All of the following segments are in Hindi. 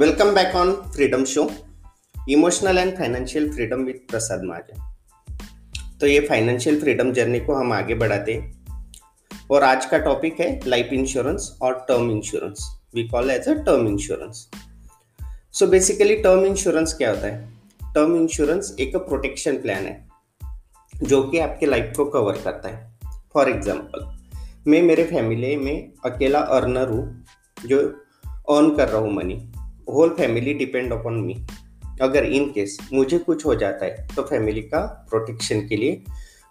Welcome back on Freedom Show, Emotional and Financial Freedom with प्रसाद माजम। तो ये फाइनेंशियल फ्रीडम जर्नी को हम आगे बढ़ाते हैं और आज का टॉपिक है लाइफ इंश्योरेंस और term insurance. We call as a term insurance. So basically term insurance क्या होता है? टर्म इंश्योरेंस एक प्रोटेक्शन प्लान है जो कि आपके लाइफ को कवर करता है। फॉर एग्जाम्पल, मैं मेरे फैमिली में अकेला अर्नर हूँ जो अर्न कर रहा हूँ money. Whole family depend upon me. अगर इन केस मुझे कुछ हो जाता है तो फैमिली का प्रोटेक्शन के लिए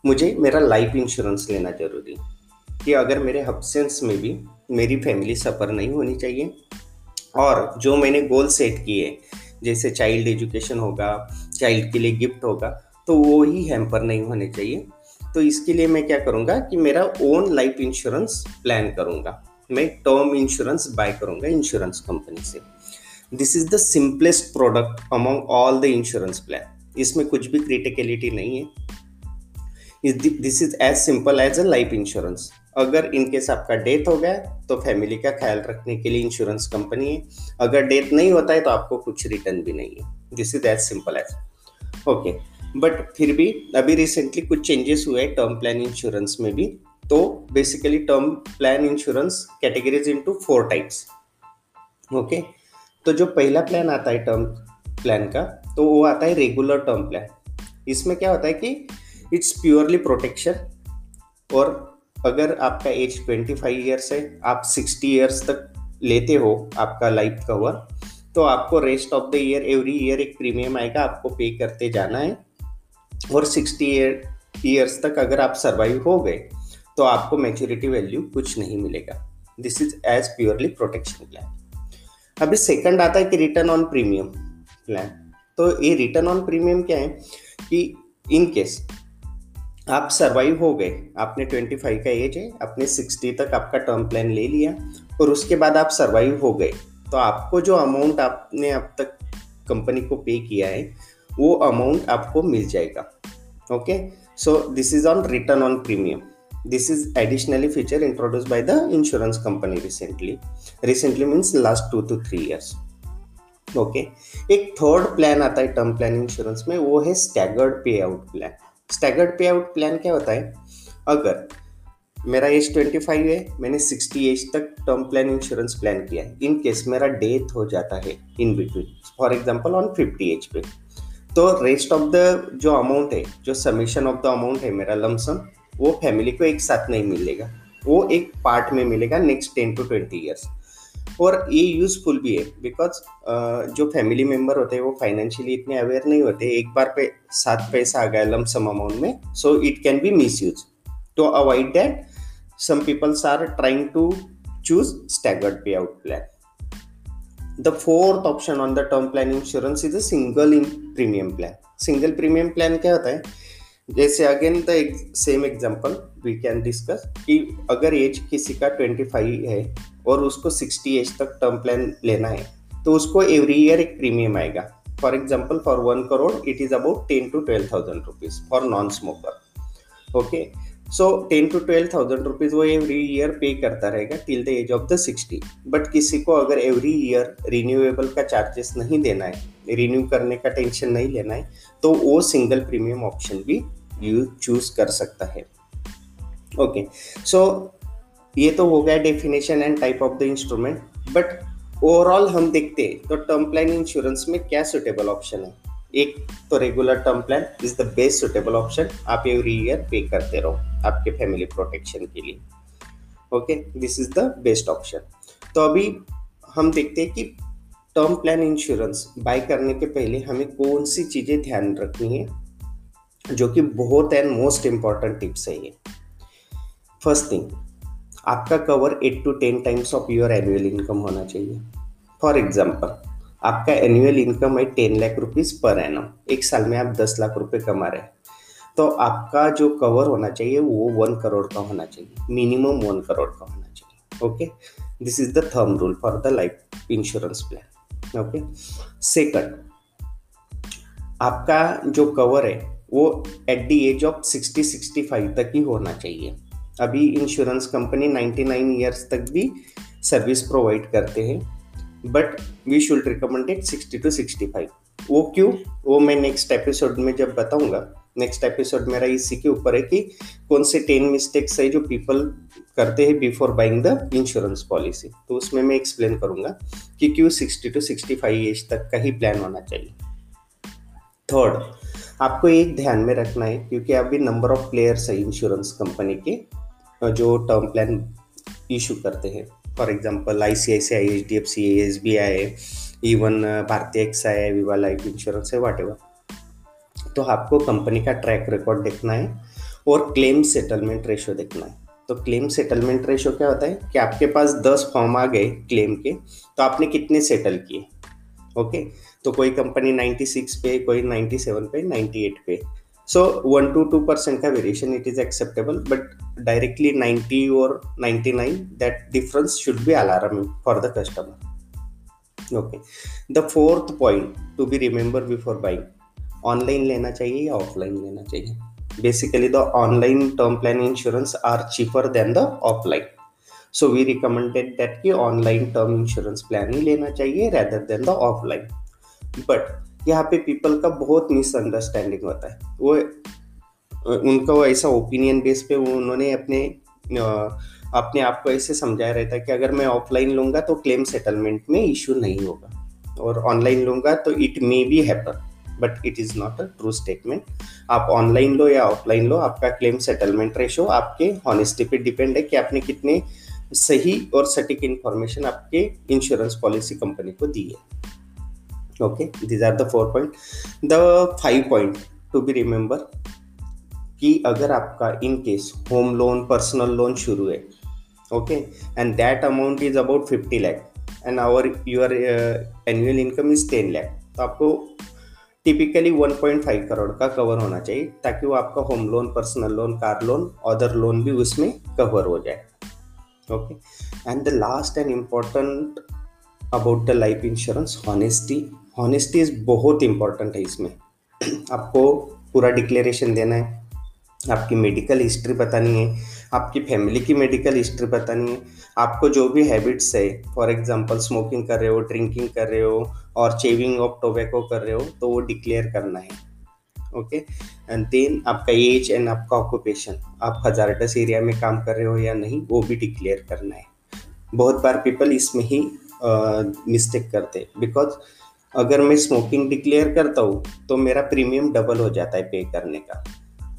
मुझे मेरा लाइफ इंश्योरेंस लेना जरूरी है कि अगर मेरे एब्सेंस में भी मेरी फैमिली सफ़र नहीं होनी चाहिए। और जो मैंने गोल सेट किए जैसे चाइल्ड एजुकेशन होगा, चाइल्ड के लिए गिफ्ट होगा, तो वो ही हैम्पर नहीं होने चाहिए। तो इसके लिए मैं क्या करूँगा कि मेरा ओन लाइफ इंश्योरेंस प्लान करूँगा। मैं टर्म इंश्योरेंस बाय करूँगा इंश्योरेंस कंपनी से। This is the simplest product among all the insurance plan. इसमें कुछ भी क्रिटिकलिटी नहीं है। This is as simple as a life insurance. अगर इनकेस आपका डेथ हो गया तो फैमिली का ख्याल रखने के लिए इंश्योरेंस कंपनी है। अगर डेथ नहीं होता है तो आपको कुछ रिटर्न भी नहीं है। This is as simple as okay. But फिर भी अभी रिसेंटली कुछ चेंजेस हुए हैं टर्म प्लान इंश्योरेंस में भी। तो basically term plan insurance categories into 4 types. Okay, तो जो पहला प्लान आता है टर्म प्लान का, तो वो आता है रेगुलर टर्म प्लान। इसमें क्या होता है कि इट्स प्योरली प्रोटेक्शन। और अगर आपका एज 25 ईयर्स है, आप 60 ईयर्स तक लेते हो आपका लाइफ कवर, तो आपको rest of the year every year एक प्रीमियम आएगा, आपको पे करते जाना है। और 60 ईयर्स तक अगर आप सर्वाइव हो गए तो आपको मैच्योरिटी वैल्यू कुछ नहीं मिलेगा। This is as purely protection plan. अभी सेकंड आता है कि रिटर्न ऑन प्रीमियम प्लान। तो ये रिटर्न ऑन प्रीमियम क्या है कि इन केस आप सर्वाइव हो गए, आपने 25 का एज है, आपने 60 तक आपका टर्म प्लान ले लिया और उसके बाद आप सर्वाइव हो गए, तो आपको जो अमाउंट आपने अब तक कंपनी को पे किया है वो अमाउंट आपको मिल जाएगा। Okay, so this is on return on premium. This is additionally feature introduced by the insurance company recently. Recently means last 2 to 3 years. Okay. एक थर्ड प्लान आता है टर्म प्लान इंश्योरेंस में, वो है staggered pay out plan. Staggered pay out plan क्या होता है? अगर मेरा एज 25 है, मैंने 60 एज तक टर्म प्लान इंश्योरेंस प्लान किया है, इन केस मेरा डेथ हो जाता है in between, for example on 50 age पे, तो रेस्ट ऑफ द जो अमाउंट है, जो समीशन ऑफ द अमाउंट है मेरा लमसम, वो फैमिली को एक साथ नहीं मिलेगा, वो एक पार्ट में मिलेगा नेक्स्ट 10 to 20 ईयर्स। और ये यूज़फुल भी है बिकॉज जो फैमिली मेम्बर होते हैं वो फाइनेंशियली इतने अवेयर नहीं होते। एक बार पे 7 पैसा आ गया लमसम अमाउंट में, so it can be misuse. To avoid that some peoples are trying to choose staggered pay out plan. The fourth option on the term plan insurance is a single premium plan. Single premium plan क्या होता है? जैसे again the same example we can discuss कि अगर एज किसी का 25 है और उसको 60 एज तक टर्म प्लान लेना है तो उसको एवरी ईयर एक प्रीमियम आएगा। For example for 1 crore it is about 10 to 12,000 rupees for non smoker. Okay, so 10 to 12,000 rupees वो एवरी ईयर पे करता रहेगा till the age of the 60। But किसी को अगर एवरी ईयर रिन्यूएबल का चार्जेस नहीं देना है, रिन्यू करने का टेंशन नहीं लेना है, तो वो सिंगल प्रीमियम ऑप्शन भी यू चूज कर सकता है। ओके, सो ये तो हो गया definition and type of the instrument. But overall हम देखते हैं तो टर्म प्लान इंश्योरेंस में क्या सुटेबल ऑप्शन है? एक तो regular term plan is the best suitable option. आप एवरी ईयर पे करते रहो आपके फैमिली प्रोटेक्शन के लिए। Okay, this is the best option. तो अभी हम देखते हैं कि टर्म प्लान इंश्योरेंस बाय करने के पहले हमें कौन सी चीज़ें ध्यान रखनी है, जो कि बहुत एंड मोस्ट इम्पॉर्टेंट टिप्स है ये। फर्स्ट थिंग, आपका cover 8 to 10 times of your annual income होना चाहिए। फॉर एग्जांपल, आपका एनुअल इनकम है 10 लाख रुपीज़ पर एनम। एक साल में आप 10 लाख रुपए कमा रहे हैं, तो आपका जो कवर होना चाहिए वो 1 करोड़ का होना चाहिए, मिनिमम 1 करोड़ का होना चाहिए। Okay, this is the thumb rule for the life insurance plan. Okay, second, आपका जो कवर है वो एट द एज ऑफ 60-65 तक ही होना चाहिए। अभी इंश्योरेंस कंपनी 99 ईयर्स तक भी सर्विस प्रोवाइड करते हैं। But we should recommend it 60 to 65. वो क्यों, वो मैं नेक्स्ट एपिसोड में जब बताऊंगा. नेक्स्ट एपिसोड मेरा इसी के ऊपर है कि कौन से 10 मिस्टेक्स है जो पीपल करते हैं before buying the insurance policy. तो उसमें मैं एक्सप्लेन करूंगा कि क्यों 60 टू 65 एज तक का ही प्लान होना चाहिए. थर्ड, आपको एक ध्यान में रखना है क्योंकि अभी नंबर ऑफ प्लेयर्स है इंश्योरेंस कंपनी के जो टर्म प्लान इशू करते हैं. For example ICICI, HDFC, SBI, even भारतीय एक्सा है, विवा लाइफ इंश्योरेंस है, वाट एवर. तो आपको कंपनी का ट्रैक रिकॉर्ड देखना है और क्लेम सेटलमेंट रेशो देखना है. तो क्लेम सेटलमेंट रेशो क्या होता है कि आपके पास 10 फॉर्म आ गए क्लेम के, तो आपने कितने सेटल किए. ओके, तो कोई कंपनी 96 पे, कोई 97 पे, 98 पे. सो 1 to 2% का variation it is acceptable, but directly 90 और 99 that difference should be alarming for the customer. Okay. The fourth point to be remembered before buying, online लेना चाहिए या offline लेना चाहिए. Basically the online term plan insurance are cheaper than the offline. So we recommended that कि online term insurance plan ही लेना चाहिए rather than the offline. But यहाँ पे people का बहुत misunderstanding होता है. उनका ऐसा opinion base पे उन्होंने अपने आप को ऐसे समझाया रहता है कि अगर मैं ऑफलाइन लूँगा तो क्लेम सेटलमेंट में इशू नहीं होगा और ऑनलाइन लूँगा तो it may be happen, but it is not a true statement. आप ऑनलाइन लो या ऑफलाइन लो, आपका क्लेम सेटलमेंट रेशो आपके हॉनेस्टी पे डिपेंड है कि आपने कितने सही और सटीक इन्फॉर्मेशन आपके इंश्योरेंस पॉलिसी कंपनी को दी है. Okay, these are the 4 point. The 5 point to be remember कि अगर आपका in case home loan, personal loan शुरू है, okay, and that amount is about 50 lakh and our your annual income is 10 lakh, तो आपको टिपिकली 1.5 करोड़ का कवर होना चाहिए ताकि वो आपका home loan, personal loan, car loan, other loan भी उसमें कवर हो जाए. Okay, and the last and important about the life insurance, honesty. Honesty is बहुत इम्पॉर्टेंट है इसमें. आपको पूरा डिक्लेरेशन देना है, आपकी मेडिकल हिस्ट्री बतानी है, आपकी फैमिली की मेडिकल हिस्ट्री बतानी है, आपको जो भी हैबिट्स है, फॉर एग्जांपल स्मोकिंग कर रहे हो, ड्रिंकिंग कर रहे हो और चेविंग ऑफ टोबैको कर रहे हो, तो वो डिक्लेयर करना है. ओके, एंड देन आपका एज एंड आपका ऑक्यूपेशन, आप हजारटस एरिया में काम कर रहे हो या नहीं, वो भी डिक्लेयर करना है. बहुत बार पीपल इसमें ही मिस्टेक करते हैं बिकॉज अगर मैं स्मोकिंग डिक्लेयर करता हूँ तो मेरा प्रीमियम डबल हो जाता है पे करने का,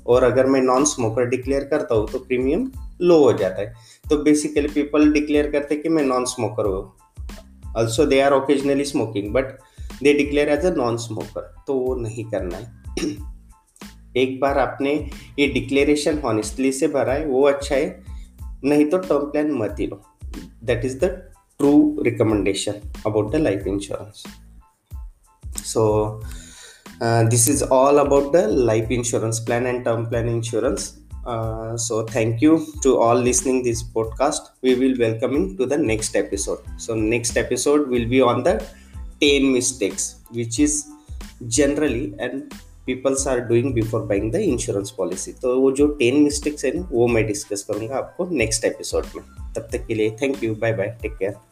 और अगर मैं नॉन स्मोकर डिक्लेयर करता हूँ तो प्रीमियम लो हो जाता है. तो बेसिकली पीपल डिक्लेयर करते हैं कि मैं नॉन स्मोकर हूँ, also they are occasionally smoking but they declare as a non smoker, तो वो नहीं करना है. एक बार आपने ये डिक्लेरेशन हॉनेस्टली से भरा है वो अच्छा है, नहीं तो टर्म प्लान मत ही लो. That is the true recommendation about the life insurance. So this is all about the life insurance plan and term plan insurance. So thank you to all listening this podcast. We will welcome you to the next episode. So next episode will be on the 10 mistakes which is generally and people are doing before buying the insurance policy. तो वो जो 10 mistakes है ना वो मैं discuss करूँगा आपको next episode में. तब तक के लिए thank you, bye bye, take care.